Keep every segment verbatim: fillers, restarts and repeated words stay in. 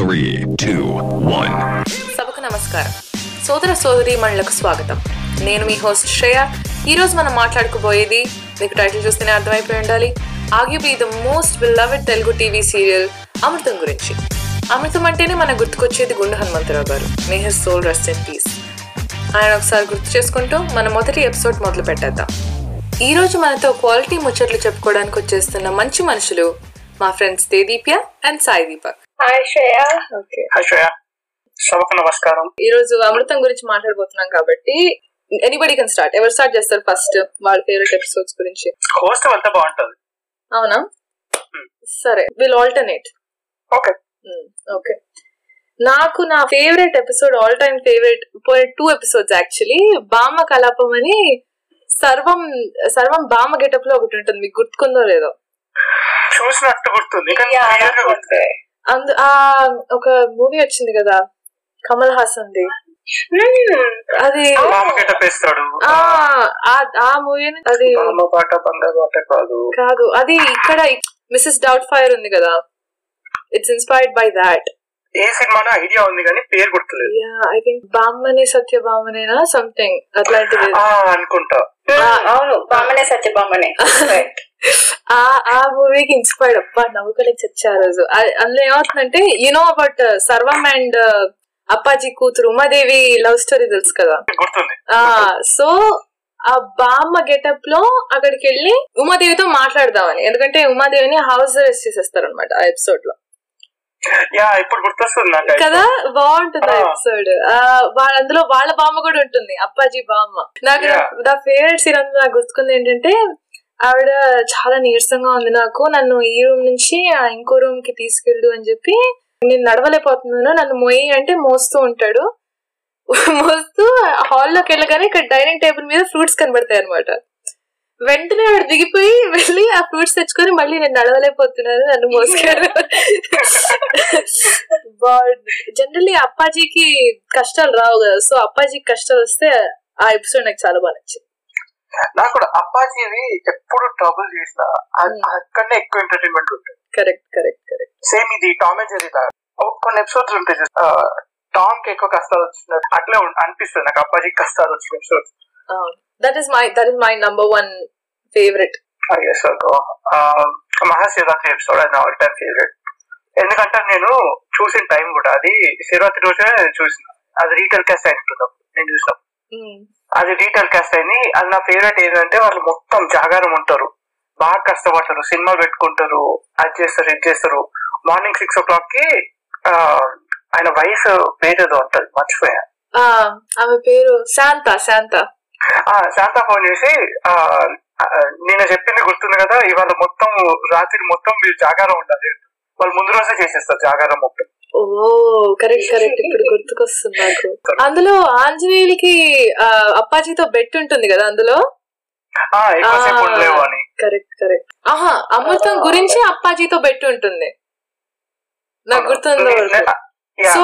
Three two one సభకు నమస్కారం. సోదర సోదరీమణులకు స్వాగతం. నేను మీ హోస్ట్ శ్రేయ. ఈరోజు మనం మాట్లాడుకోబోయేది, మీకు టైటిల్ చూస్తేనే అర్థమైపోయి ఉండాలి, arguably the most beloved Telugu TV serial Amrutham గురించి. అమృతం అంటేనే మనకు గుర్తుకొచ్చేది గుండు హనుమంతరావు గారు. May his soul rest in peace. ఆయన ఒకసారి గుర్తు చేసుకుంటూ మన మొదటి ఎపిసోడ్ మొదలు పెట్టేద్దాం. ఈరోజు మనతో క్వాలిటీ ముచ్చట్లు చెప్పుకోవడానికి వచ్చేస్తున్న మంచి మనుషులు మా friends Deedeepya and Sai Deepak. Hi Shreya. Okay, hi Shreya, సభకు నమస్కారం. ఈ రోజు అమృతం గురించి మాట్లాడబోతున్నాం కాబట్టి ఎనీబడీ కెన్ స్టార్ట్. ఎవరు స్టార్ట్ చేస్తారు ఫస్ట్ వాళ్ళ ఫేవరెట్ ఎపిసోడ్స్ గురించి? హోస్ట్ అంతా బాగుంటది. అవునా, సరే, విల్ ఆల్టర్నేట్. Okay okay. నాకు నా favourite episode, all time favourite, two episodes actually. బామ్మ కలాపం అని సర్వం సర్వం బామ్మ గెటప్ లో ఒకటి ఉంటుంది, మీకు గుర్తుకుందో లేదో. చూసినట్టు గుర్తుంది. అందు ఆ ఒక మూవీ వచ్చింది కదా కమల్ హాసన్ ది, అది ఆ మూవీ అది కాదు, అది ఇక్కడ మిసెస్ డౌట్ ఫైర్ ఉంది కదా, ఇట్స్ ఇన్స్పైర్డ్ బై దాట్. ఏ సినిమానో ఐడియా ఉంది కానీ పేరు గుర్తులేదు. యా, ఐ థింక్ బామ్మనే సత్యభామనేనా సంథింగ్ అట్లాంటిది అనుకుంటా. అవును, బామ్మనే సత్యభామనే. ఆ మూవీకి ఇన్స్పైర్డ్. అబ్బా నవ్వుకలే చచ్చా రోజు. అందులో ఏమవుతుందంటే, you know about Sarvam and Appaji కూతురు ఉమాదేవి లవ్ స్టోరీ తెలుసు కదా. సో ఆ బామ్మ గెటప్ లో అక్కడికి వెళ్ళి ఉమాదేవితో మాట్లాడదామని, ఎందుకంటే ఉమాదేవిని హౌస్ అరెస్ట్ చేసేస్తారు అనమాట ఆ ఎపిసోడ్ లో కదా. బాగుంటుంది ఎపిసోడ్. అందులో వాళ్ళ బామ్మ కూడా ఉంటుంది, అప్పాజీ బామ్మ. నాకు నా ఫేవరెట్ సీన్ అందులో నాకు గుర్తుకుంది ఏంటంటే, ఆవిడ చాలా నీరసంగా ఉంది నాకు, నన్ను ఈ రూమ్ నుంచి ఇంకో రూమ్ కి తీసుకెళ్ళు అని చెప్పి, నేను నడవలేకపోతున్నాను నన్ను మోయి అంటే మోస్తూ ఉంటాడు. మోస్తూ హాల్లోకి వెళ్ళగానే ఇక్కడ డైనింగ్ టేబుల్ మీద ఫ్రూట్స్ కనబడతాయి అనమాట. వెంటనే ఆవిడ దిగిపోయి వెళ్ళి ఆ ఫ్రూట్స్ తెచ్చుకొని, మళ్ళీ నేను నడవలేకపోతున్నాను నన్ను మోసుకెళ్ళు. జనరల్లీ అప్పాజీకి కష్టాలు రావు కదా, సో అప్పాజీకి కష్టాలు వస్తే ఆ ఎపిసోడ్ నాకు చాలా బాగా నచ్చింది. నాకు కూడా అప్పాజీ ఎప్పుడు ట్రబుల్ చేసినా అక్కడనే ఎక్కువ ఎంటర్టైన్మెంట్ ఉంటుంది. Correct correct correct. సేమ్ ఇది టామ్ అండ్ జెర్రీ లాగా కొన్ని ఎపిసోడ్స్ ఉంటాయి, టామ్ కి ఎక్కువ కష్టాలు వచ్చినట్టు అట్లే అనిపిస్తుంది నాకు. అప్పాజీ కష్టాలు వచ్చిన episodes that is my that is my number one favourite. Mahashivaratri episode అది నా ఆల్ టైమ్ ఫేవరెట్. ఎందుకంటే నేను చూసిన టైం కూడా అది శివరాత్రి రోజే చూసిన, అది రీటైల్ క్యాస్ట్ అయినప్పుడు నేను చూసాను. అది రీటైల్ క్యాస్ట్ అయింది. అది నా ఫేవరెట్ ఏంటంటే, వాళ్ళు మొత్తం జాగారం ఉంటారు, బాగా కష్టపడతారు, సినిమా పెట్టుకుంటారు, అది చేస్తారు ఇది చేస్తారు. మార్నింగ్ సిక్స్ ఓ క్లాక్ కి ఆయన వైఫ్ పేరేదో ఉంటుంది, మర్చిపోయా, ఆమె పేరు శాంత. శాంత శాంత ఫోన్ చేసి, నేను చెప్పింది గుర్తుంది కదా, ఇవాళ మొత్తం రాత్రి మొత్తం మీరు జాగారం ఉండాలి, వాళ్ళు ముందు రోజే చేసేస్తారు జాగారం మొత్తం. ఓ కరెక్ట్ కరెక్ట్, ఇప్పుడు గుర్తుకొస్తుంది నాకు. అందులో ఆంజనేయులకి అప్పాజీతో బెట్ ఉంటుంది కదా, అందులో కరెక్ట్ కరెక్ట్. ఆహా, అమృతం గురించి అప్పాజీతో బెట్ ఉంటుంది నాకు గుర్తుంది. So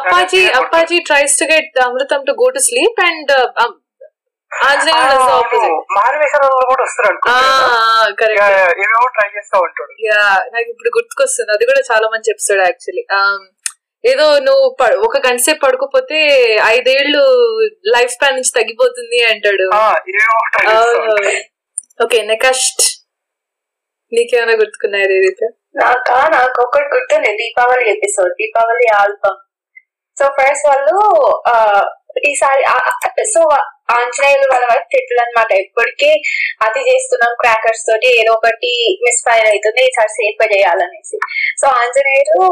Appaji Appaji tries to get Amrutham to go to sleep and ఇప్పుడు గుర్తుకొస్తుంది. అది కూడా చాలా మంచి ఎపిసోడ్ యాక్చువల్లీ. ఏదో నువ్వు ఒక గంట సేపు పడుకోపోతే ఐదేళ్లు లైఫ్ స్పాన్ నుంచి తగ్గిపోతుంది అంటాడు. ఓకే నెక్స్ట్, నీకేమైనా గుర్తుకున్నాయి? నాకు ఒకటి గుర్తుంది, Deepavali episode, Deepavali album. So first వాళ్ళు ఈసారి సో ఆంజనేయులు వాళ్ళ వైపు తిట్లు అనమాట, ఎప్పటికీ అది చేస్తున్నాం క్రాకర్స్ తోటి, ఏదో ఒకటి మిస్ఫైర్ అవుతుంది, ఈసారి సేఫ్ గా చేయాలనేసి. సో ఆంజనేయులు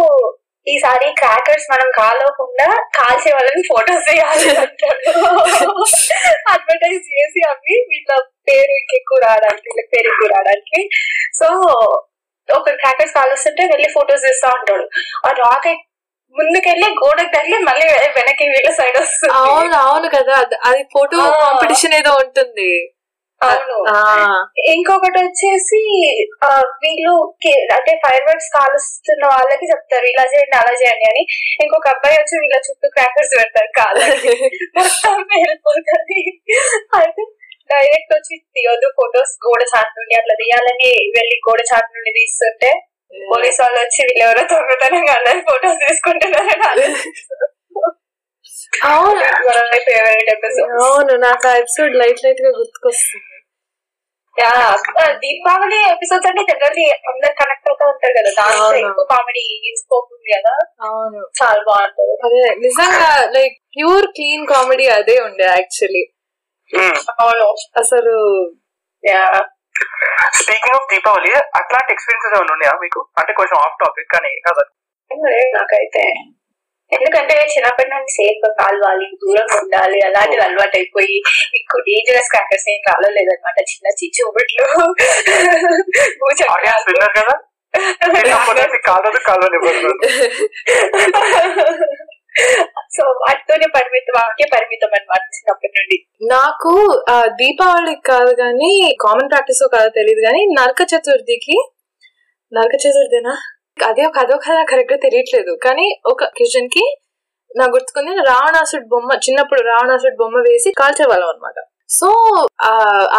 ఈసారి క్రాకర్స్ మనం కాలవకుండా కాల్చే వాళ్ళని ఫొటోస్ చేయాలి అడ్వర్టైజ్ చేసి, అవి వీళ్ళ పేరు ఇంకెక్కువ రావడానికి, వీళ్ళ పేరు ఎక్కువ రావడానికి. సో ఒక క్రాకర్స్ కాలుస్తుంటే వెళ్ళి ఫొటోస్ తీస్తా ఉంటాడు, ఆ రాకెట్ ముందుకెళ్ళి గోడకు తగిలి మళ్ళీ వెనక్కి వీళ్ళ సైడ్ వస్తుంది. అవును అవును కదా, అది ఫోటో కాంపిటీషన్ ఏదో ఉంటుంది. అవును, ఇంకొకటి వచ్చేసి వీళ్ళు అంటే ఫైర్ వర్క్స్ కాలుస్తున్న వాళ్ళకి చెప్తారు ఇలా చేయండి అలా చేయండి అని, ఇంకొక అబ్బాయి వచ్చి వీళ్ళ చుట్టూ క్రాకర్స్ పెడతారు కాళ్ళకి, మొత్తం వెళ్ళిపోతుంది. అయితే డైరెక్ట్ వచ్చి తీయొద్దు ఫొటోస్ గోడ చాటు నుండి అట్లా తీయాలని వెళ్ళి గోడ చాటు నుండి తీస్తుంటే పోలీసు వాళ్ళు వచ్చి వీళ్ళెవరో దొంగతనంగా అందరూ ఫోటోస్ తీసుకుంటున్నారని. అవును, నాకు ఆ ఎపిసోడ్ లైట్ లైట్ గా గుర్తుకొస్తుంది. దీపావళి ఎపిసోడ్స్ అంటే జనరల్లీ అందరు కనెక్ట్ అవుతా ఉంటారు కదా, దాంట్లో ఎక్కువ కామెడీ స్కోప్ ఉంది కదా. అవును, చాలా బాగుంటది. అదే నిజంగా లైక్ ప్యూర్ క్లీన్ కామెడీ అదే ఉండే యాక్చువల్లీ. అవును అసలు. స్పీకింగ్ ఆఫ్ దీపావళి, అట్లాంటి ఎక్స్పీరియన్సెస్ ఏమైనా ఉన్నాయా మీకు? అంటే కొంచెం ఆఫ్ టాపిక్ కానీ కదా. నాకైతే ఎందుకంటే చిన్నప్పటి నుండి సేఫ్ కాల్వాలి, దూరంగా ఉండాలి అలాంటిది అలవాటు అయిపోయి ఎక్కువ డేంజరస్ క్రాకర్స్ ఏం కాలేదనమాట. చిన్న చిచ్చుబుట్లు సో వాటితోనే పరిమితం, వాటికే పరిమితం అనమాట చిన్నప్పటి నుండి. నాకు దీపావళికి కాదు కానీ కామన్ ప్రాక్టీస్ కాదో తెలియదు కానీ నరక చతుర్థికి, నరక చతుర్థినా అదే అదో కదా నాకు కరెక్ట్ గా తెలియట్లేదు కానీ ఒక క్వశ్చన్ కి నాకు గుర్తుకుంది, రావణాసుడి బొమ్మ చిన్నప్పుడు రావణాసుడి బొమ్మ వేసి కాల్చేవాళ్ళం అనమాట. సో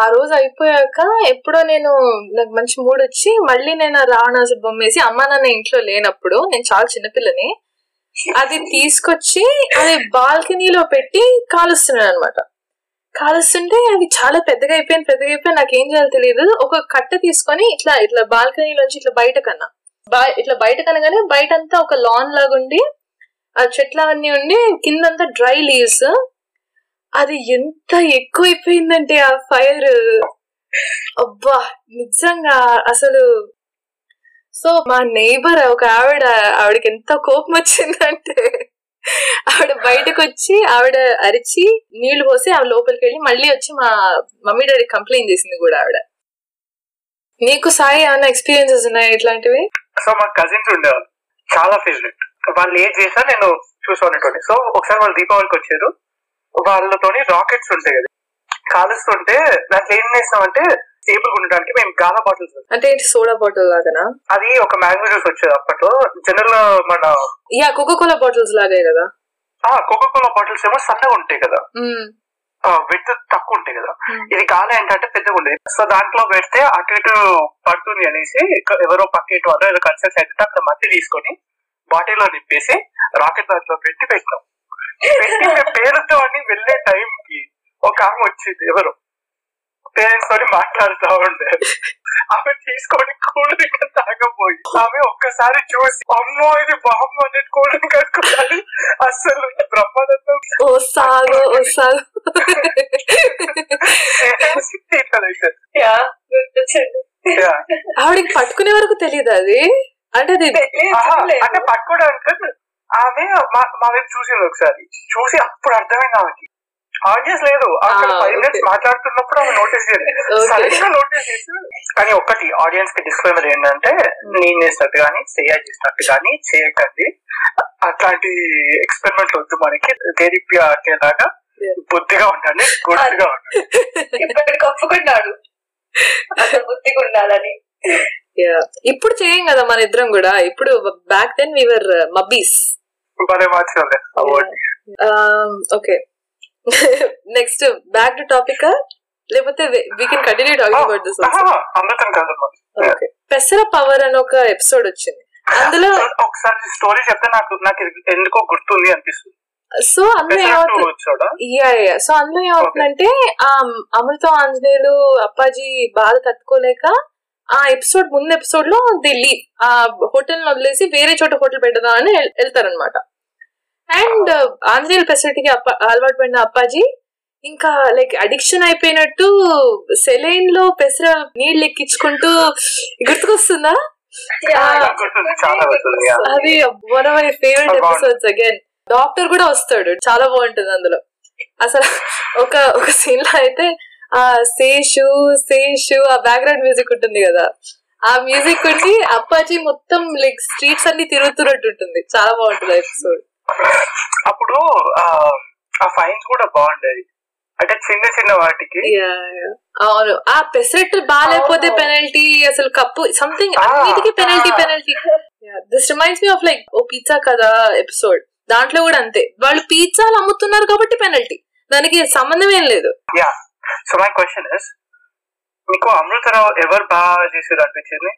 ఆ రోజు అయిపోయాక ఎప్పుడో నేను నాకు మంచి మూడ్ వచ్చి మళ్ళీ నేను రావణాసుడి బొమ్మ వేసి, అమ్మ నాన్న ఇంట్లో లేనప్పుడు నేను చాలా చిన్నపిల్లని, అది తీసుకొచ్చి అది బాల్కనీలో పెట్టి కాలుస్తున్నాను అనమాట. కాలుస్తుంటే అది చాలా పెద్దగా అయిపోయింది, పెద్దగా అయిపోయింది నాకేం చేయాలో తెలియదు. ఒక కట్ట తీసుకొని ఇట్లా ఇట్లా బాల్కనీలోంచి ఇట్లా బయట కన్నా ఇట్లా బయట కనగానే బయట అంతా ఒక లాన్ లాగా ఉండి ఆ చెట్లు అవన్నీ ఉండి కిందంతా డ్రై లీవ్స్. అది ఎంత ఎక్కువైపోయిందంటే ఆ ఫైర్, అబ్బా నిజంగా అసలు. సో మా నైబర్ ఒక ఆవిడ, ఆవిడకి ఎంత కోపం వచ్చిందంటే ఆవిడ బయటకు వచ్చి ఆవిడ అరిచి నీళ్లు పోసి ఆవిడ లోపలికి వెళ్ళి మళ్ళీ వచ్చి మా మమ్మీ డాడీ కంప్లైంట్ చేసింది కూడా ఆవిడ. నీకు సాయి ఏమైనా ఎక్స్పీరియన్సెస్ ఉన్నాయా ఇట్లాంటివి? సో మా కజిన్స్ ఉండేవాళ్ళు, చాలా ఫేవరెట్. వాళ్ళు ఏం చేసా నేను చూసుకునేటువంటి. సో ఒకసారి వాళ్ళు దీపావళికి వచ్చారు, వాళ్ళతోని రాకెట్స్ ఉంటాయి కదా కాలుస్తుంటే, దాంట్లో ఏం చేస్తామంటే స్టేబుల్ ఉండడానికి మేము గాలా బాటిల్స్, అంటే సోడా బాటిల్ లాగా, అది ఒక మ్యాంగో జ్యూస్ వచ్చేది అప్పట్లో జనరల్ మన కోకో కోలా బాటిల్స్ లాగే కదా. కోకో కోలా బాటిల్స్ ఏమో సన్నగా ఉంటాయి కదా, వెట్ తక్కువ ఉంటాయి కదా, ఇది గాలి ఏంటంటే పెద్దగా ఉండేది. సో దాంట్లో పెడితే అటు ఇటు పడుతుంది అనేసి ఎవరో పక్కింటి వాళ్ళు ఏదో కన్సల్ట్ అయితే అక్కడ మట్టి తీసుకొని బాటిల్లో నింపేసి రాకెట్ దాంట్లో పెట్టి పెట్టాం. పెట్టి పేరుతో అని వెళ్ళే టైం కి ఒక ఆమె వచ్చింది, ఎవరో పేరెంట్స్ తోని మాట్లాడుతూ ఉండే ఆమె తీసుకొని కూల్ డ్రింక్ తాగబోయి ఆమె ఒక్కసారి చూసి అమ్మో ఇది బాబు అనేది కూల్ డ్రింక్ అనుకోవాలి, అస్సలు బ్రహ్మానందం ఆవిడకి పట్టుకునే వరకు తెలియదు అది. అంటే అది అంటే పట్టుకోవడానికి ఆమె మా వైపు చూసింది ఒకసారి, చూసి అప్పుడు అర్థమైంది ఆమెకి. ఆడియన్స్ లేదు అక్కడ, ఫైవ్ మినిట్స్ మాట్లాడుతున్నప్పుడు ఆమె నోటీస్ చేయలేదు, నోటీస్ చేసి. కానీ ఒకటి ఆడియన్స్ కి డిస్క్లైమర్ ఏంటంటే, నేను చేసినట్టు కానీ శ్రేయా చేసినట్టు కానీ చేయకండి, అట్లాంటి ఎక్స్పెరిమెంట్లు వద్దు మనకి. దేదీప్య అడిగేలాగా బుద్ధిగా ఉండండి, గుడ్గా ఉండండి. ఒప్పుకున్నాడు బుద్ధిగా ఉండాలని. ఇప్పుడు చేయం కదా మన ఇద్దరం కూడా. ఇప్పుడు back then we were మబ్బీస్. Okay next back to topic, లేకపోతే we can continue talking about this. Okay, పెసర పవర్ అని ఒక ఎపిసోడ్ వచ్చింది, అందులో ఒకసారి స్టోరీ చెప్తే నాకు నాకు ఎందుకో గుర్తుంది అనిపిస్తుంది. సో అందులో ఏమవుతుంది సో అందులో ఏమవుతుందంటే ఆ అమృతం ఆంజనేయులు అప్పాజీ బాధ తట్టుకోలేక ఆ ఎపిసోడ్ ముందు ఎపిసోడ్ లో ఢిల్లీ ఆ హోటల్ వదిలేసి వేరే చోట హోటల్ పెడదాం అని వెళ్తారనమాట. అండ్ ఆంజనేయుల ఫెసిలిటీకి అప్ప అలవాటు పడిన అప్పాజీ ఇంకా లైక్ అడిక్షన్ అయిపోయినట్టు సెలైన్ లో పెసర నీళ్ళు ఎక్కించుకుంటూ, గుర్తుకొస్తుందా? అది one of my favourite episodes again. Doctor కూడా వస్తాడు, చాలా బాగుంటుంది అందులో. అసలు ఒక ఒక సీన్ లో అయితే ఆ శేషు శేషు ఆ బ్యాక్గ్రౌండ్ మ్యూజిక్ ఉంటుంది కదా, ఆ మ్యూజిక్ ఉండి అప్పాజీ మొత్తం లైక్ స్ట్రీట్స్ అన్ని తిరుగుతున్నట్టు ఉంటుంది, చాలా బాగుంటుంది ఎపిసోడ్. అప్పుడు ఆ ఫైన్స్ కూడా బాగుండేది, అంటే చిన్న చిన్న వాటికి. అవును, ఆ పెసరెట్ బాగాలేకపోతే పెనల్టీ, అసలు కప్పు సంథింగ్ అన్నిటికీ penalty penalty. This reminds me of like oh pizza కదా ఎపిసోడ్, దాంట్లో కూడా అంతే, వాళ్ళు పిజ్జాలు అమ్ముతున్నారు కాబట్టి పెనల్టీ, దానికి సంబంధం ఏం లేదు. సో మై క్వశ్చన్ ఇస్, మీకు అమృతరావు ఎవరు బాగా చేసారు అనిపించింది?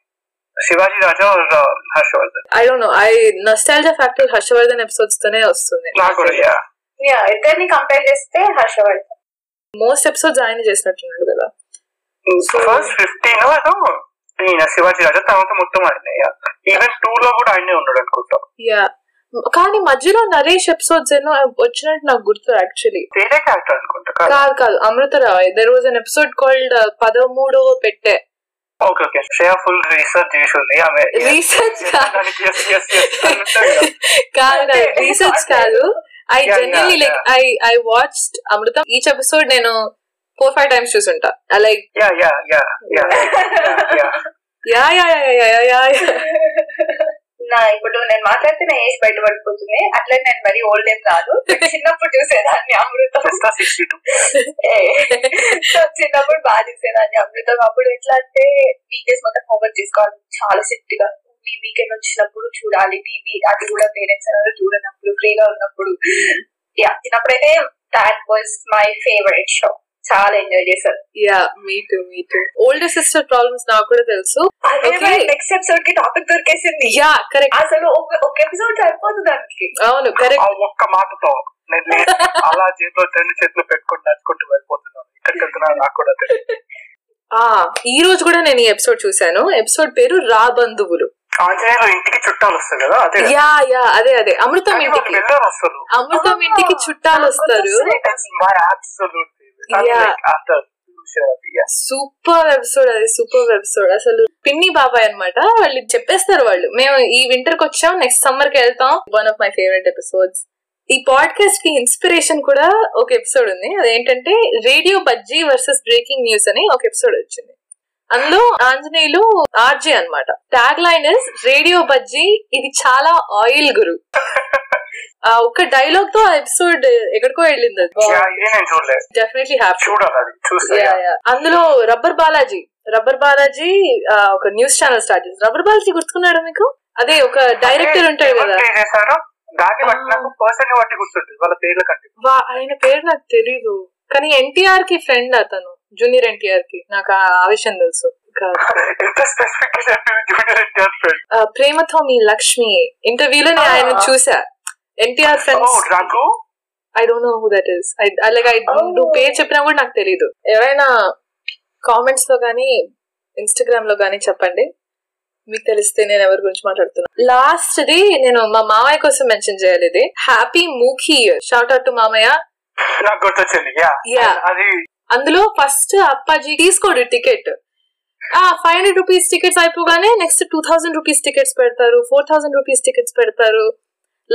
Shivaji Raja Harshavardhan. I don't know, I nostalgia factor Harshavardhan episodes తోనే వస్తుంది నాకు కూడా. యా యా ఇద్దరిని కంపేర్ చేస్తే హర్షవర్ధన్ మోస్ట్ ఎపిసోడ్స్ ఆయన చేసినట్టున్నాడు కదా. ఫస్ట్ ఫిఫ్టీన్ ఏదో ఈయన శివాజీ రాజా, తర్వాత మొత్తం ఆయన. ఈవెన్ టూ లో కూడా ఆయనే ఉన్నాడు అనుకుంటా. యా కానీ మధ్యలో నరేష్ ఎపిసోడ్స్ ఏమో వచ్చినట్టు నాకు గుర్తు. యాక్చువల్లీ వేరే క్యారెక్టర్ అనుకుంటా. కాదు కాదు Amrutharao, there was an episode called పదమూడో పెట్టే. Okay okay Shreya full research చేసింది. ఆమె రీసెర్చ్ కాదు, రీసెర్చ్ కాదు. I generally like I I watched Amrutham each episode నేను ఫోర్ ఫైవ్ టైమ్స్ చూసుంటా. I like yeah yeah yeah yeah yeah yeah yeah. నా ఇప్పుడు నేను మాట్లాడితే నా ఏజ్ బయట పడిపోతుంది. అట్లా నేను మరీ ఓల్డ్ ఏం కాదు, చిన్నప్పుడు చూసేదాన్ని అమృతం. సో చిన్నప్పుడు బాగా చూసేదాన్ని అమృతం. అప్పుడు ఎట్లా అంటే వీకెండ్స్ మొత్తం హోంవర్క్ చేసుకోవాలి చాలా స్ట్రిక్ట్ గా. మీ వీకెండ్ వచ్చినప్పుడు చూడాలి టీవీ, అది కూడా పేరెంట్స్ ఎవరు చూడనప్పుడు, ఫ్రీగా ఉన్నప్పుడు. యా చిన్నప్పుడైతే that was my favourite show, చాలా ఎంజాయ్ చేశారు. Yeah me too me too older sister problems నాకు కూడా తెలుసు. నెక్స్ట్ ఎపిసోడ్ కి టాపిక్ దొరికేసింది. యా కరెక్ట్, అసలు ఒక ఎపిసోడ్ అయిపోదు దానికి. అవును కరెక్ట్. ఒక్క మాటతో నేను అలా చేతిలో రెండు చేతులు పెట్టుకుని నడుచుకుంటూ వెళ్ళిపోతున్నాను. ఎక్కడికెళ్తున్నాను నాకు కూడా తెలియదు. ఈ రోజు కూడా నేను ఈ ఎపిసోడ్ చూసాను. ఎపిసోడ్ పేరు రా బంధువులు. ఆంజనేయులు ఇంటికి చుట్టాలు వస్తారు కదా, అదే. యా యా అదే అదే అమృతం ఇంటికి వస్తారు. అమృతం ఇంటికి చుట్టాలు వస్తారు. సూపర్ ఎపిసోడ్ అది, సూపర్ ఎపిసోడ్. అసలు పిన్ని బాబాయ్ అన్నమాట వాళ్ళు చెప్పేస్తారు. వాళ్ళు మేము ఈ వింటర్ కి వచ్చాం, నెక్స్ట్ సమ్మర్ కి వెళ్తాం. One of my favourite episodes. ఈ పాడ్కాస్ట్ కి ఇన్స్పిరేషన్ కూడా ఒక ఎపిసోడ్ ఉంది. అదేంటంటే radio bajji versus breaking news అని ఒక ఎపిసోడ్ వచ్చింది. అందులో ఆంజనేయులు ఆర్జే అన్నమాట. Tag line is radio bajji ఇది చాలా ఆయిల్ గురు. ఆ ఒక్క డైలాగ్ తో ఆ ఎపిసోడ్ ఎక్కడికో వెళ్ళింది. Definitely happy. అందులో రబ్బర్ బాలాజీ రబ్బర్ బాలాజీ ఒక న్యూస్ ఛానల్ స్టార్ట్ చేసి. రబ్బర్ బాలాజీ గుర్తుకున్నాడు మీకు? అదే ఒక డైరెక్టర్ ఉంటాడు కదా, ఆయన పేరు నాకు తెలీదు కానీ ఎన్టీఆర్ కి ఫ్రెండ్ అతను, జూనియర్ ఎన్టీఆర్ కి. నాకు ఆ విషయం తెలుసు. ప్రేమతో మీ లక్ష్మి ఇంటర్వ్యూలో నేను ఆయన చూసా. NTR friends. I don't know who that is. అలాగే ఐ డోంట్ పేరు చెప్పినా కూడా నాకు తెలీదు. ఎవరైనా కామెంట్స్ లో కానీ ఇన్స్టాగ్రామ్ లో కానీ చెప్పండి మీకు తెలిస్తే నేను ఎవరి గురించి మాట్లాడుతున్నా. లాస్ట్ ది నేను మా మామయ్య కోసం మెన్షన్ చేయాలి. ఇది హ్యాపీ మూఖీ, షౌట్ అవుట్ టు మామయ్య. అందులో ఫస్ట్ అప్పాజీ తీసుకోడు టికెట్. ఆ ఫైవ్ హండ్రెడ్ రూపీస్ టికెట్స్ అయిపోగానే next two thousand rupees tickets పెడతారు, ఫోర్ థౌసండ్ రూపీస్ టికెట్స్ పెడతారు.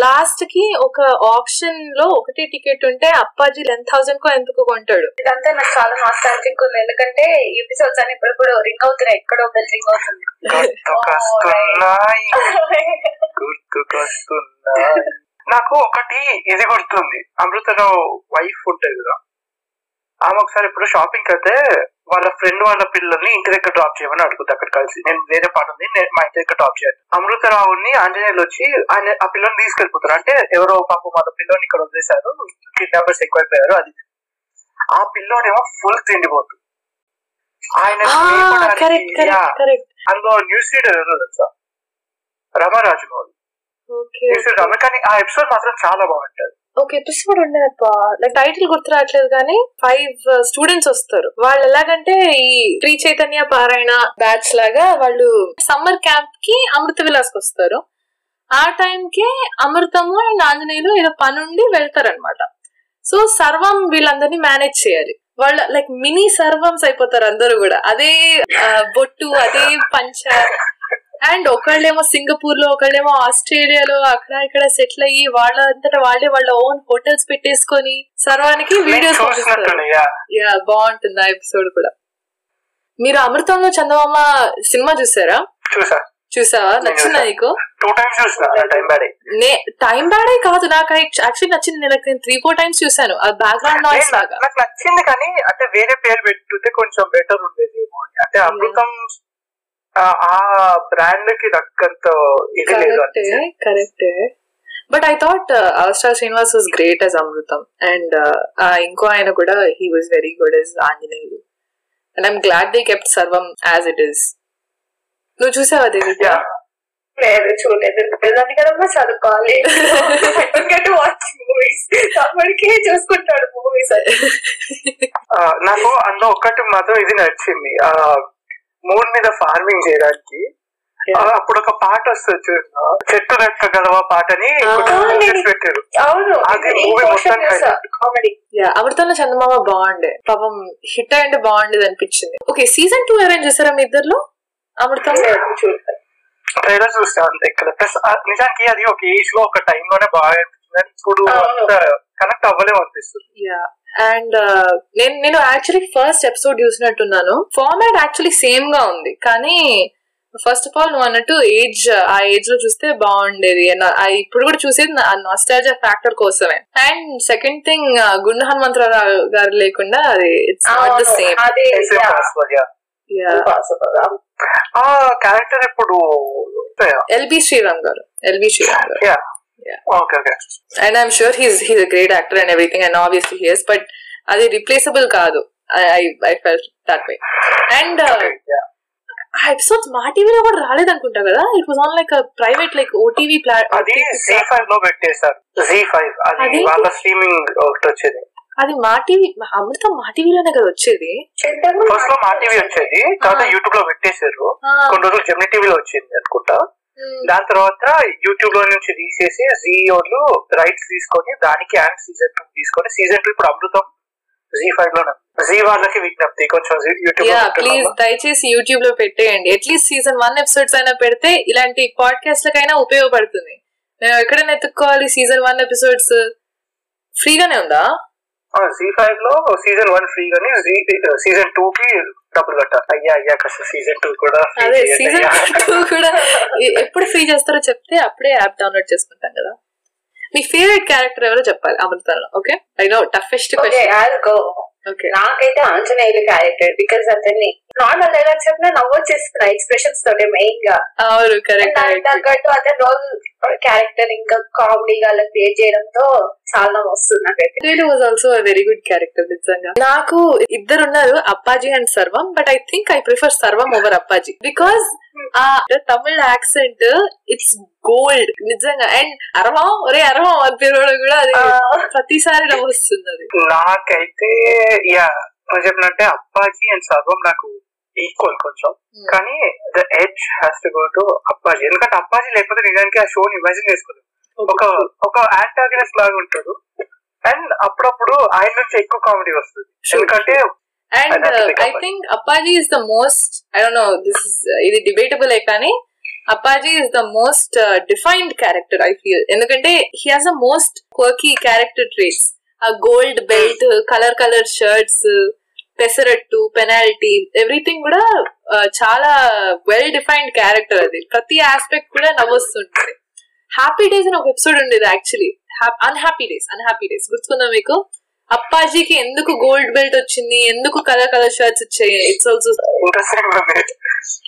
లాస్ట్ కి ఒక ఆప్షన్ లో ఒకటే టికెట్ ఉంటే అప్పాజీ లెవెన్ థౌసండ్ కో ఎందుకు కొంటాడు. ఇదంతా నాకు చాలా నాస్టాల్జిక్ ఉంది ఎందుకంటే ఎపిసోడ్స్ అని ఇప్పుడు ఇప్పుడు రింగ్ అవుతున్నాయి, ఎక్కడో బెల్ రింగ్ అవుతుంది. నాకు ఒకటి ఇది గుర్తుంది, అమృతరావు వైఫ్ ఉంటది కదా, ఆమె ఒకసారి ఇప్పుడు షాపింగ్ అయితే వాళ్ళ ఫ్రెండ్ వాళ్ళ పిల్లల్ని ఇంటి దగ్గర డ్రాప్ చేయమని అడుగుతుంది. అక్కడ కలిసి నేను వేరే పాట ఉంది, నేను మా ఇంటి దగ్గర డ్రాప్ చేయాలి. అమృతరావుని ఆంజనేయులు వచ్చి ఆయన ఆ పిల్లల్ని తీసుకెళ్ళిపోతారు. అంటే ఎవరో పాపం వాళ్ళ పిల్లని ఇక్కడ వదిలేశారు, కిడ్నాపర్స్ ఎక్కువైపోయారు. అది ఆ పిల్లోడేమో ఫుల్ తిండిపోతుంది. ఆయన అందులో న్యూస్ రీడర్ ఎవరో తెలుసా, రమారాజు మౌలి న్యూస్ రీడర్ ఆమె. కానీ ఆ ఎపిసోడ్ మాత్రం చాలా బాగుంటది. ఒక ఎపిసోడ్ ఉండేదప్పా, లైక్ టైటిల్ గుర్తు రావట్లేదు కానీ ఫైవ్ స్టూడెంట్స్ వస్తారు. వాళ్ళు ఎలాగంటే ఈ శ్రీ చైతన్య పారాయణ బ్యాచ్ లాగా వాళ్ళు సమ్మర్ క్యాంప్ కి అమృత విలాస్ వస్తారు. ఆ టైం కి అమృతము అండ్ ఆంజనేయులు ఏదో పని ఉండి వెళ్తారనమాట. సో సర్వం వీళ్ళందరినీ మేనేజ్ చేయాలి. వాళ్ళ లైక్ మినీ సర్వమ్స్ అయిపోతారు అందరూ కూడా. అదే బొట్టు, అదే పంచ. అండ్ ఒకళ్ళేమో సింగపూర్ లో, ఒకళ్ళేమో ఆస్ట్రేలియాలో, అక్కడ ఇక్కడ సెటిల్ అయ్యి వాళ్ళంతటా వాళ్ళే వాళ్ళ ఓన్ హోటల్స్ పెట్టేసుకొని సర్వానికి వీడియోస్ పంపిస్తారు. యా బాగుంటుంది ఆ ఎపిసోడ్ కూడా. మీరు అమృతంలో చందమామ సినిమా చూసారా? చూసావా? నచ్చిందా నీకు? టైం బ్యాడే కాదు, నాకు యాక్చువల్లీ నచ్చింది. నేను త్రీ ఫోర్ టైమ్స్ చూసాను. ఆ బ్యాక్గ్రౌండ్ నాయిస్ లాగా నాకు నచ్చింది కానీ అంటే వేరే పేరు పెట్టుకుంటే కొంచెం బెటర్ ఉండేది. అంటే అమృతం ఆ బ్రాండ్ కి దక్కంతో ఇది లేదు. కరెక్టే, but I thought అవస్టార్ Srinivas was great as Amrutham. And ఇంకో ఆయన కూడా he was very good as Anjaneyulu. And I'm glad they kept Sarvam as it is. నువ్వు చూసావా దేవిప్య? లేదు చూడలేదు, దొరుకుతుందని కదమ్మా చదువుకోవాలి చూసుకుంటాడు మూవీస్. నాకు అందులో ఒక్కటి మాత్రం ఇది నచ్చింది, ఆ మూన్ మీద ఫార్మింగ్ చేయడానికి అప్పుడు ఒక పాట వస్తుంది చూసిన చెట్టు రెక్క గలవా పాటని పెట్టారు. అమృతంలో చందమామ బాగుండే, పాపం హిట్ అయ్యంటే బాగుండేది అనిపించింది. ఓకే, సీజన్ టూ ఎవరైనా చూసారా మీ ఇద్దరులో? అమృతం ట్రైలర్ చూస్తే అంతే. ప్లస్ నిజానికి అది ఒక ఏజ్ లో ఒక టైమ్ లోనే బాగా అనిపిస్తుంది, ఇప్పుడు కనెక్ట్ అవ్వలేము అనిపిస్తుంది. అండ్ నేను నేను యాక్చువల్లీ ఫస్ట్ ఎపిసోడ్ చూసినట్టున్నాను. ఫార్మాట్ యాక్చువల్లీ సేమ్ గా ఉంది, కానీ ఫస్ట్ ఆఫ్ ఆల్ నువ్వు అన్నట్టు ఏజ్ ఆ ఏజ్ లో చూస్తే బాగుండేది. ఇప్పుడు కూడా చూసేది నాస్టాల్జియా ఫ్యాక్టర్ కోసమే. And second thing, Gundu Hanumantharao గారు లేకుండా అది ఇట్స్ నాట్ ది సేమ్. ఆ క్యారెక్టర్ ఇప్పుడు ఎల్.వి. శ్రీరామ్ గారు, ఎల్.వి. శ్రీరామ్ గారు. Okay okay. And I'm sure he's he's a great actor and everything, and obviously he is, but అది రిప్లేసబుల్ కాదు. I I felt that way. And ఆ ఎపిసోడ్స్ మా టీవీలో కూడా రాలేదు అనుకుంటా కదా, it was on like private like OTT platform లో పెట్టేశారు. జీ ఫైవ్ అది వాళ్ళ స్ట్రీమింగ్ ఒకటి వచ్చేది, అది మా టీవీ. అమృతం మా టీవీలోనే కదా వచ్చేది, ఫస్ట్ లో మా టీవీ వచ్చేది, తర్వాత యూట్యూబ్ లో పెట్టేశారు, కొన్ని రోజులు జెమినీ టీవీలో వచ్చింది అనుకుంటా. దాని తర్వాత యూట్యూబ్ లో నుంచి తీసేసి జీ వాళ్ళు రైట్స్ తీసుకొని దానికి అండ్ సీజన్ టూ తీసుకొని సీజన్ టూ ఇప్పుడు అమృతం జీ ఫైవ్ లోనే. జీ వాళ్ళకి విజ్ఞప్తి, కొంచెం యూట్యూబ్ ప్లీజ్ దయచేసి యూట్యూబ్ లో పెట్టేయండి. అట్లీస్ట్ సీజన్ వన్ ఎపిసోడ్స్ అయినా పెడితే ఇలాంటి పాడ్కాస్ట్ లకైనా ఉపయోగపడుతుంది. మేము ఎక్కడైనా ఎత్తుక్కోవాలి సీజన్ వన్ ఎపిసోడ్స్. ఫ్రీగానే ఉందా? జీ ఫైవ్ లో సీజన్ వన్ ఫ్రీ గానే, సీజన్ టూ కి డబ్బులు కట్టాలి. అయ్యా అయ్యా కష్టం, సీజన్ టూ కూడా అదే సీజన్ టూ కూడా ఎప్పుడు ఫ్రీ చేస్తారో చెప్తే అప్పుడే యాప్ డౌన్లోడ్ చేసుకుంటాం కదా. మీ ఫేవరెట్ క్యారెక్టర్ ఎవరో చెప్పాలి అమృతంలో. Okay, I know toughest question. I'll go. Okay, నాకైతే ఆంజనేయులు క్యారెక్టర్, బికాజ్ అతన్ని నార్మల్ డైలాగ్స్ చెప్పినా నవ్వొచ్చేస్తున్నా ఎక్స్ప్రెషన్స్ తోటే మెయిన్ గా. అవును కరెక్ట్. తగ్గట్టు అతని రోల్ క్యారెక్టర్ ఇంకా కామెడీ గా అలా ప్లే చేయడంతో చాలా వస్తుంది నాకైతే. Really was also a very good character నిజంగా. నాకు ఇద్దరు ఉన్నారు, Appaji and Sarvam, but I think I prefer Sarvam over Appaji because ఆ తమిళ్ యాక్సెంట్ ఇట్స్ గోల్డ్ నిజంగా. అండ్ అరవం ఒరే అరవం అని పేరు కూడా అది ప్రతిసారి నవ్వుస్తుంది అది. నాకైతే యా చెప్పినట్టే అప్పాజీ అండ్ సర్వం నాకు ఈక్వల్ కొంచెం, కానీ the edge has to go to Appaji. ఎందుకంటే అప్పాజీ లేకపోతే నిజానికి ఆ షోని ఇమాజిన్ చేసుకోలేదు, ఒక ఒక యాంటాగనిస్ట్ లాగా ఉంటాడు. అండ్ అప్పుడప్పుడు ఆయన నుంచి ఎక్కువ కామెడీ వస్తుంది ఎందుకంటే. And uh, I think Appaji is the most, I don't know, this is uh, debatable ekani, Appaji is the most uh, defined character I feel, endukante he has the most quirky character traits, a gold belt, color color shirts, pesarattu, penalty, everything kuda uh, chala well defined character adi, prati aspect kuda navustunde. Happy Days in oka episode undedi actually, ha- unhappy days unhappy days gurtukundam meeku అప్పాజీకి ఎందుకు gold belt వచ్చింది, ఎందుకు colour colour shirts వచ్చాయి. It's also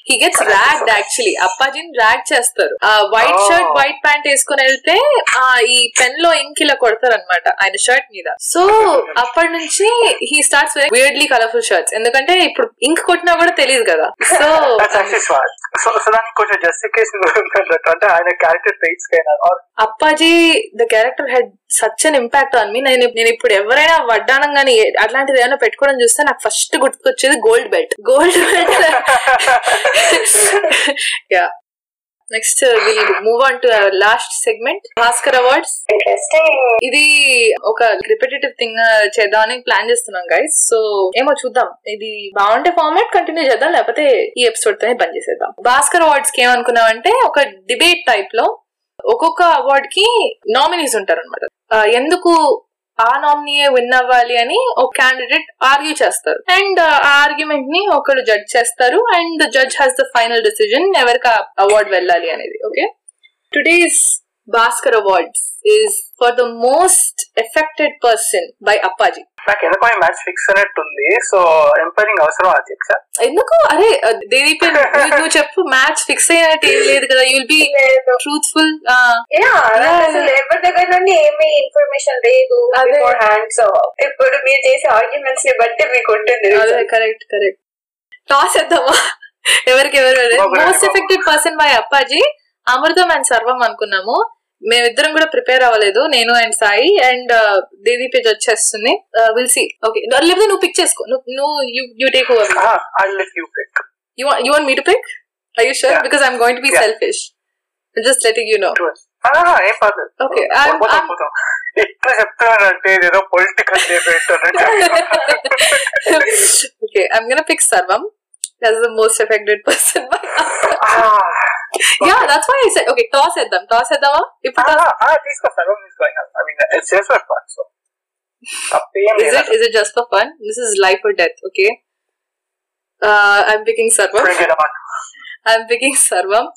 he gets ragged actually, అప్పాజీని rag చేస్తారు. ఆ white shirt white pant వేసుకుని వెళ్తే ఆ ఈ పెన్ లో ఇంక్ ఇలా కొడతారు అనమాట ఆయన షర్ట్ మీద. సో అప్పటి నుంచి he starts wear weirdly colourful shirts, ఎందుకంటే ఇప్పుడు ఇంక్ కొట్టినా కూడా తెలియదు కదా. So Appaji the character had such an impact on me. నేను నేను ఇప్పుడు ఎవరైనా వడ్డానం గానీ అట్లాంటిది ఏమైనా పెట్టుకోవడం చూస్తే నాకు ఫస్ట్ గుర్తుకొచ్చేది gold belt, gold belt. Yeah, next will move on to our last segment, Oscar awards. ఇది ఒక రిపిటేటివ్ థింగ్ చేద్దామని ప్లాన్ చేస్తున్నాం గైస్, సో ఏమో చూద్దాం. ఇది బాగుంటే ఫార్మాట్ కంటిన్యూ చేద్దాం, లేకపోతే ఈ ఎపిసోడ్ తోనే బంద్ చేసేద్దాం. ఆస్కర్ అవార్డ్స్ కి ఏమనుకున్నామంటే ఒక డిబేట్ టైప్ లో ఒక్కొక్క అవార్డ్ కి నామినీస్ ఉంటారు అనమాట. ఎందుకు ఆ నామినీయే విన్ అవ్వాలి అని ఒక క్యాండిడేట్ ఆర్గ్యూ చేస్తారు, అండ్ ఆ ఆర్గ్యుమెంట్ ని ఒకరు జడ్జ్ చేస్తారు, and the judge has the final decision ఎవరికి అవార్డ్ వెళ్ళాలి అనేది. Okay, today's Bhaskar awards is for the most affected person by Appaji. నాకు ఎందుకో ఈ మ్యాచ్ ఫిక్స్ అయినట్టుంది, సో ఎంపైరింగ్ అవసరం అది సార్. ఎందుకు అరే దేవిపై నువ్వు చెప్పు, మ్యాచ్ ఫిక్స్ అయినట్టు ఏం లేదు కదా, యుల్ బి ట్రూత్ఫుల్. ఎవరి దగ్గర నుండి ఏమీ ఇన్ఫర్మేషన్ లేదు బిఫోర్ హ్యాండ్, సో ఇప్పుడు మీరు చేసే ఆర్గ్యుమెంట్స్ ని బట్టి మీకు ఉంటుంది. Correct correct. టాస్ చేద్దామా? ఎవరికెవరు most affected person by Appaji, Amrutham and Sarvam అనుకున్నాము. మేమిద్దరం కూడా ప్రిపేర్ అవ్వలేదు, నేను అండ్ సాయి, అండ్ దేదీప్య వచ్చేస్తుంది. Will see. ఓకే, లేకపోతే నువ్వు పిక్ చేసుకో. నువ్వు you take over. I'll let you pick. You want, you want me to pick? Are you sure? Yeah. Because I'm going to be yeah. selfish. I'm just letting you know. Ah, hey father. Okay. I'm. I'm. ఇట్లా చెప్తానంటే ఏదో political debate అన్నట్టు. Okay, I'm gonna pick Sarvam. That's the most affected person by ah. Yeah, okay. That's why I said okay. Toss at them. Toss at them. If ah, toss. Ah, this is Sarvam is going up. I mean, it's just for fun. So. Is it? Is it just for fun? This is life or death. Okay. Uh, I'm picking Sarvam. I'm picking Sarvam.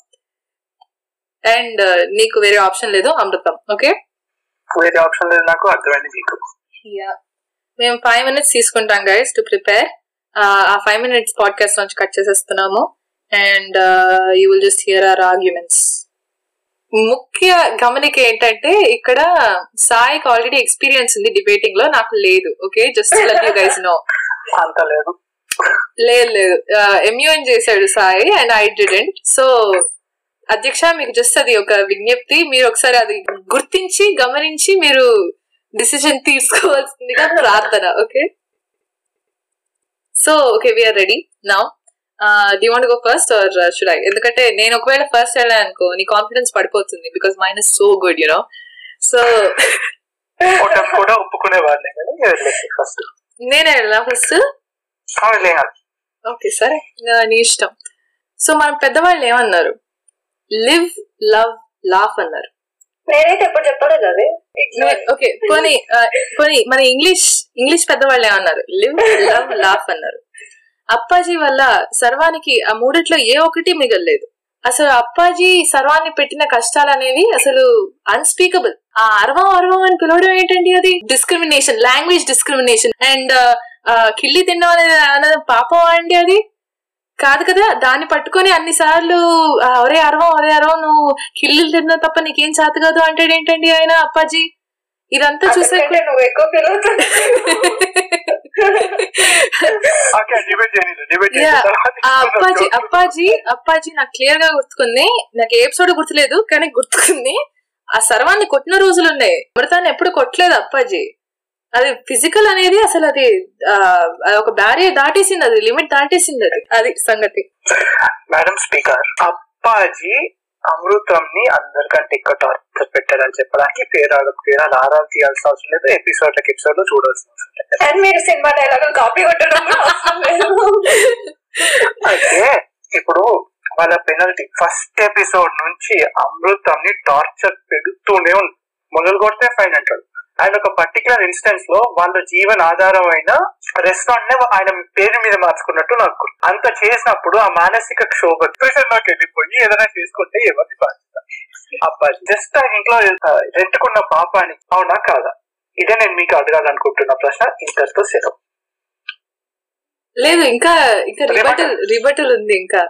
And నీకు వేరే option లేదు. అమృతం. Okay. వేరే option లేదు నాకు. అర్థమైంది మీకు. Yeah. మేము five minutes తీసుకుంటాం గైస్ టు ప్రిపేర్. ఆ ఫైవ్ మినిట్స్ పాడ్కాస్ట్ నుంచి కట్ చేసేస్తున్నాము. And you will just hear our arguments. ముఖ్య గమనిక ఏంటంటే ఇక్కడ సాయికి ఆల్రెడీ ఎక్స్పీరియన్స్ ఉంది డిబేటింగ్ లో, నాకు లేదు. Okay, just to let you guys know. అంత లేదు. లేదు లేదు ఎంయూఎన్ చేశాడు Sai and I didn't. So అధ్యక్ష మీకు జస్ట్ అది ఒక విజ్ఞప్తి, మీరు ఒకసారి అది గుర్తించి గమనించి మీరు డిసిషన్ తీసుకోవాల్సిందిగా ప్రార్థన. Okay, so okay we're ready now. Do you want to go first or uh, should I? ఎందుకంటే నేను ఒకవేళ ఫస్ట్ వెళ్ళాను అనుకో నీ కాన్ఫిడెన్స్ పడిపోతుంది, because mine is so good you know. So కూడా ఒప్పుకునేవాడిని కానీ ఫస్ట్ నేనే వెళ్ళా ఫస్ట్. ఓకే సరే, నీ ఇష్టం. సో మన పెద్దవాళ్ళు ఏమన్నారు? లివ్ లవ్ లాఫ్ అన్నారు. నేనైతే ఎప్పుడు చెప్పలేదు అదే. ఓకే, పోనీ పోనీ మన ఇంగ్లీష్ ఇంగ్లీష్ పెద్దవాళ్ళు ఏమన్నారు? లివ్ లవ్ లాఫ్ అన్నారు. అప్పాజీ వల్ల సర్వానికి ఆ మూడిట్లో ఏ ఒకటి మిగలలేదు. అసలు అప్పాజీ సర్వాన్ని పెట్టిన కష్టాలు అనేవి అసలు అన్స్పీకబుల్. ఆ అర్వం అర్వం అని పిలవడం ఏంటండి, అది డిస్క్రిమినేషన్, లాంగ్వేజ్ డిస్క్రిమినేషన్. అండ్ కిళ్ళి తినడం అనేది అన్నది పాపం అండి, అది కాదు కదా. దాన్ని పట్టుకొని అన్ని సార్లు ఒరే అరవం ఒరే అరవం నువ్వు కిళ్ళిలు తిన్నావు తప్ప నీకేం చేత కాదు అంటాడు ఏంటండి ఆయన అప్పాజీ. ఇదంతా చూసే నువ్వు ఎక్కువ అప్పాజీ అప్పాజీ అప్పాజీ నాకు క్లియర్ గా గుర్తుకుంది. నాకు ఏ ఎపిసోడ్ గుర్తులేదు కానీ గుర్తుకుంది, ఆ సర్వాన్ని కొట్టిన రోజులు ఉన్నాయి. అమృతాన్ని ఎప్పుడు కొట్టలేదు అప్పాజీ. అది ఫిజికల్ అనేది అసలు అది ఒక బ్యారియర్ దాటేసింది, అది లిమిట్ దాటేసింది. అది అది సంగతి. మేడం స్పీకర్, అప్పాజీ అమృతంని అందరికంటే ఎక్కువ టార్చర్ పెట్టారని చెప్పడానికి పేరాలు పేరాలు ఆరాలు తీయాల్సిన అవసరం లేదు. ఎపిసోడ్ ఎపిసోడ్ లో చూడాల్సిన అవసరం లేదు. మీరు సినిమా డైలాగ్ కాపీ కొట్టడం అయితే ఇప్పుడు వాళ్ళ పెనాల్టీ ఫస్ట్ ఎపిసోడ్ నుంచి అమృతంని టార్చర్ పెడుతూనే ఉంది. మొదలు కొడితే ఫైన్ అంటాడు. ఆయన ఒక పర్టికులర్ ఇన్స్టెన్స్ లో వాళ్ళ జీవన ఆధారమైన రెస్టారెంట్ నే ఆయన పేరు మీద మార్చుకున్నట్టు నాకు. అంత చేసినప్పుడు ఆ మానసిక క్షోభ లోకి వెళ్ళిపోయి ఏదైనా చేసుకుంటే ఎవరికి బాధ్యత? అబ్బా జస్ట్ ఆయన ఇంట్లో రెట్టుకున్న పాపానికి. అవునా కాదా? ఇదే నేను మీకు అడగాలనుకుంటున్న ప్రశ్న. ఇంతటితో సెలవు. లేదు ఇంకా ఇంకా రిబటల్ రిబటల్ ఉంది. ఇంకా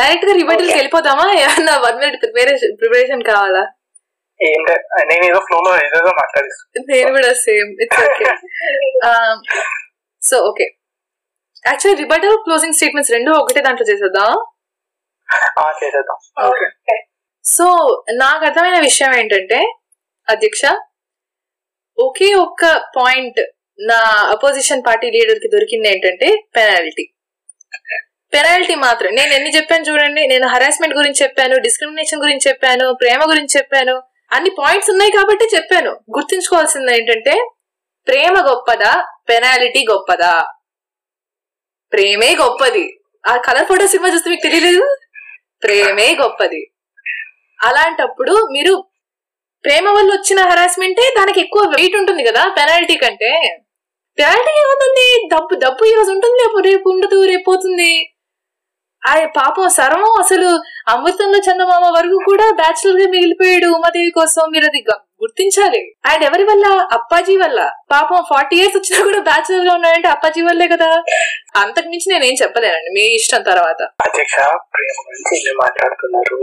డైరెక్ట్ గా రిబటల్ వెళ్ళిపోతామా? ఏమన్నా వన్ మినిట్ ప్రిపరేషన్ ప్రిపరేషన్ కావాలా? నేనేదో ఫ్లోలో ఏదో మాట్లాడిస్తాను. నేను కూడా same. It's okay. So okay, actually rebuttal closing statements రెండు ఒకటే దాంట్లో చేసేద్దాం. చేసేద్దాం. ఓకే. సో నాకు అర్థమైన విషయం ఏంటంటే అధ్యక్ష, ఒకే ఒక్క పాయింట్ నా అపోజిషన్ పార్టీ లీడర్ కి దొరికింది ఏంటంటే పెనాల్టీ. పెనాల్టీ మాత్రం నేను ఎన్ని చెప్పాను చూడండి. నేను హరాస్మెంట్ గురించి చెప్పాను, డిస్క్రిమినేషన్ గురించి చెప్పాను, ప్రేమ గురించి చెప్పాను. అన్ని పాయింట్స్ ఉన్నాయి కాబట్టి చెప్పాను. గుర్తుంచుకోవాల్సింది ఏంటంటే ప్రేమ గొప్పదా పెనాలిటీ గొప్పదా? ప్రేమే గొప్పది. ఆ కలర్ ఫోటో సినిమా చూస్తే మీకు తెలియలేదు, ప్రేమే గొప్పది. అలాంటప్పుడు మీరు ప్రేమ వల్ల వచ్చిన హరాస్మెంటే దానికి ఎక్కువ వెయిట్ ఉంటుంది కదా పెనాల్టీ కంటే. పెనాల్టీ ఏముంటుంది, డబ్బు డబ్బు ఈరోజు ఉంటుంది, రేపు ఉండదు, రేపు పోతుంది. ఆ పాపం సర్వం అసలు అమృతంలో చందమామ వరకు కూడా బ్యాచులర్ గా మిగిలిపోయాడు ఉమాదేవి కోసం. మీరు అది గుర్తించాలి. అండ్ ఎవరి వల్ల? అప్పాజీ వల్ల. పాపం ఫార్టీ ఇయర్స్ వచ్చినా కూడా బ్యాచులర్ గా ఉన్నాడంటే అప్పాజీ వల్లే కదా. అంతకు మించి నేనేం చెప్పలేనండి, మీ ఇష్టం. తర్వాత అధ్యక్ష, ప్రేమ గురించి ఇల్లు మాట్లాడుతున్నారు.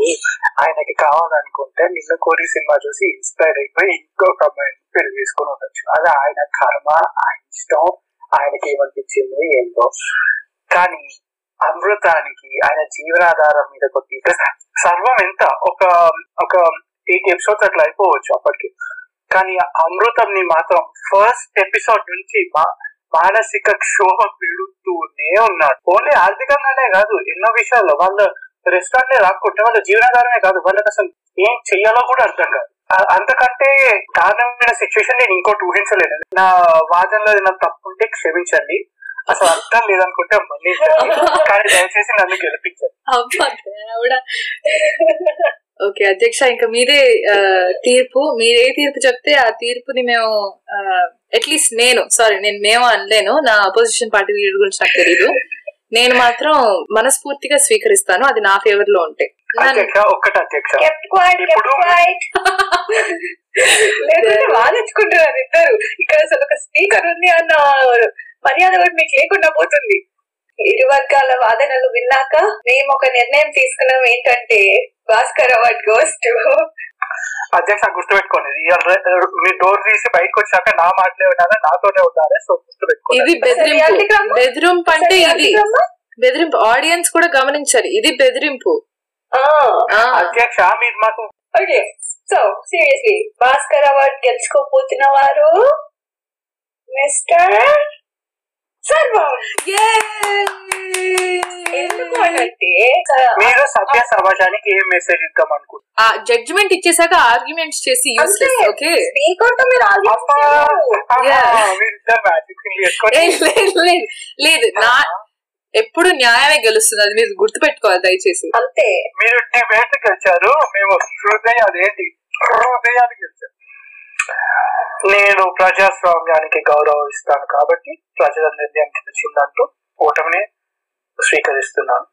ఆయనకి కావాలనుకుంటే నిన్ను కోరి సినిమా చూసి ఇన్స్పైర్ అయిపోయి ఇంకొక అమ్మాయిని పెళ్లి తీసుకుని ఉండొచ్చు. అది ఆయన కర్మ, ఆయన ఇష్టం, ఆయనకి ఏమనిపించింది ఏంటో. కానీ అమృతానికి ఆయన జీవనాధారం మీద కొద్ది ప్లస్ సర్వం ఎంత ఒక ఒక ఎయిట్ ఎపిసోడ్స్ అట్లా అయిపోవచ్చు అప్పటికి, కానీ అమృతంని మాత్రం ఫస్ట్ ఎపిసోడ్ నుంచి మా మానసిక క్షోభ పెడుతూనే ఉన్నాడు. ఓన్లీ ఆర్థికంగానే కాదు, ఎన్నో విషయాల్లో వాళ్ళ రెస్టారెంట్ నే రాకుంటే వాళ్ళ జీవనాధారమే కాదు, వాళ్ళకి అసలు ఏం చెయ్యాలో కూడా అర్థం కాదు. అంతకంటే దారుణమైన సిచ్యువేషన్ నేను ఇంకోటి ఊహించలేదు. నా వాదనలో నా తప్పు ఉంటే క్షమించండి, అసలు అర్థం లేదనుకుంటే మళ్ళీ, కానీ దయచేసి నన్ను గెలిపించారు. ఓకే అధ్యక్ష, ఇంకా మీరే తీర్పు, మీరే తీర్పు చెప్తే ఆ తీర్పుని మేము అట్లీస్ట్ నేను సారీ నేను మేము అనలేను, నా అపోజిషన్ పార్టీ లీడర్ గురించి నాకు తెలీదు, నేను మాత్రం మనస్ఫూర్తిగా స్వీకరిస్తాను అది నా ఫేవర్ లో ఉంటే. ఒక్కటి అధ్యక్ష, వాదించుకుంటున్నారు ఇద్దరు, ఇక్కడ అసలు ఒక స్పీకర్ ఉంది అన్న మర్యాద కూడా మీకు లేకుండా పోతుంది. ఇరు వర్గాల వాదనలు విన్నాక మేము ఒక నిర్ణయం తీసుకున్నాం, ఏంటంటే భాస్కర్ అవార్డ్ గోస్ టు అధ్యక్ష. గుర్తుపెట్టుకోండి, మీ డోర్ తీసి బయటకు వచ్చాక నా మాటలే ఉండాలి, నాతోనే ఉండాలి. సో గుర్తుపెట్టుకోండి, బెదిరింపు అంటే ఇది, బెదిరింపు ఆడియన్స్ కూడా గమనించాలి, ఇది బెదిరింపు అధ్యక్ష. మీరు మాకు okay, so seriously Bhaskar award గెలుచుకోపోతున్న వారు మిస్టర్ సర్వం. మీరు సభ్య సమాజానికి ఏం మెసేజ్ ఇద్దాం అనుకుంటున్నారు? జడ్జిమెంట్ ఇచ్చేసాక ఆర్గ్యుమెంట్స్ చేసి యూస్లెస్. ఓకే లేదు, నా ఎప్పుడు న్యాయమే గెలుస్తుంది, అది మీరు గుర్తు పెట్టుకోవాలి దయచేసి. అంతే, మీరు డిబేట్ గెలిచారు, మేము హృదయాలు ఏంటి హృదయాలు గెలిచారు. నేను ప్రజాస్వామ్యానికి గౌరవం ఇస్తాను కాబట్టి ప్రజల నిర్ణయం గెలిచిందంటూ ఓటమిని స్వీకరిస్తున్నాను.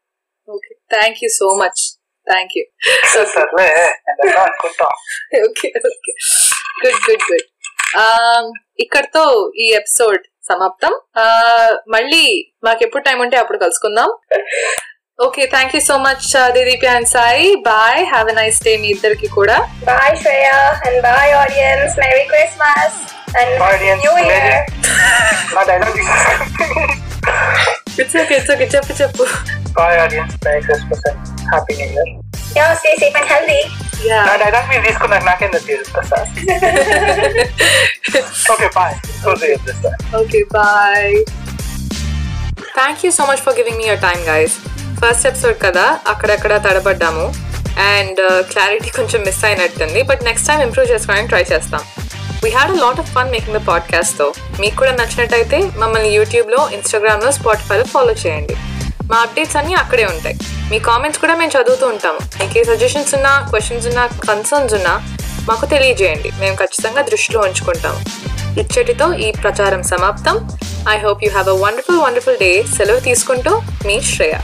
Okay thank you so much, thank you. సర్లే అనుకుంటా. Okay okay good good good. ఇక్కడతో ఈ ఎపిసోడ్ సమాప్తం. మళ్ళీ మాకెప్పుడు టైం ఉంటే అప్పుడు కలుసుకుందాం. Okay thank you so much Deedeepya and Sai. Bye, have a nice day మీ ఇద్దరికి కూడా. Bye Shreya and bye audience. Merry Christmas and new year. It's okay it's okay, చెప్పు చెప్పు. Bye audience, merry Christmas and happy new year. Yeah stay safe and healthy. Yeah నా dialogue మీరు తీసుకున్నాక నాకేం తెలుస్తా sir. Okay bye, so see you this time. Okay bye. Thank you so much for giving me your time guys. First episode కదా, అక్కడక్కడ తడబడ్డాము and clarity కొంచెం miss అయినట్టుంది, బట్ నెక్స్ట్ టైం ఇంప్రూవ్ చేసుకోవడానికి ట్రై చేస్తాం. We had a lot of fun making the పాడ్కాస్ట్తో. మీకు కూడా నచ్చినట్టయితే మమ్మల్ని యూట్యూబ్లో, ఇన్స్టాగ్రామ్లో, స్పాటిఫైలో ఫాలో చేయండి. మా అప్డేట్స్ అన్నీ అక్కడే ఉంటాయి. మీ కామెంట్స్ కూడా మేము చదువుతూ ఉంటాము. మీకు ఏ సజెషన్స్ ఉన్నా, క్వశ్చన్స్ ఉన్నా, కన్సర్న్స్ ఉన్నా మాకు తెలియజేయండి. మేము ఖచ్చితంగా దృష్టిలో ఉంచుకుంటాము. ఇచ్చటితో ఈ ప్రచారం సమాప్తం. I hope you have a wonderful wonderful day. సెలవు తీసుకుంటూ మీ శ్రేయ.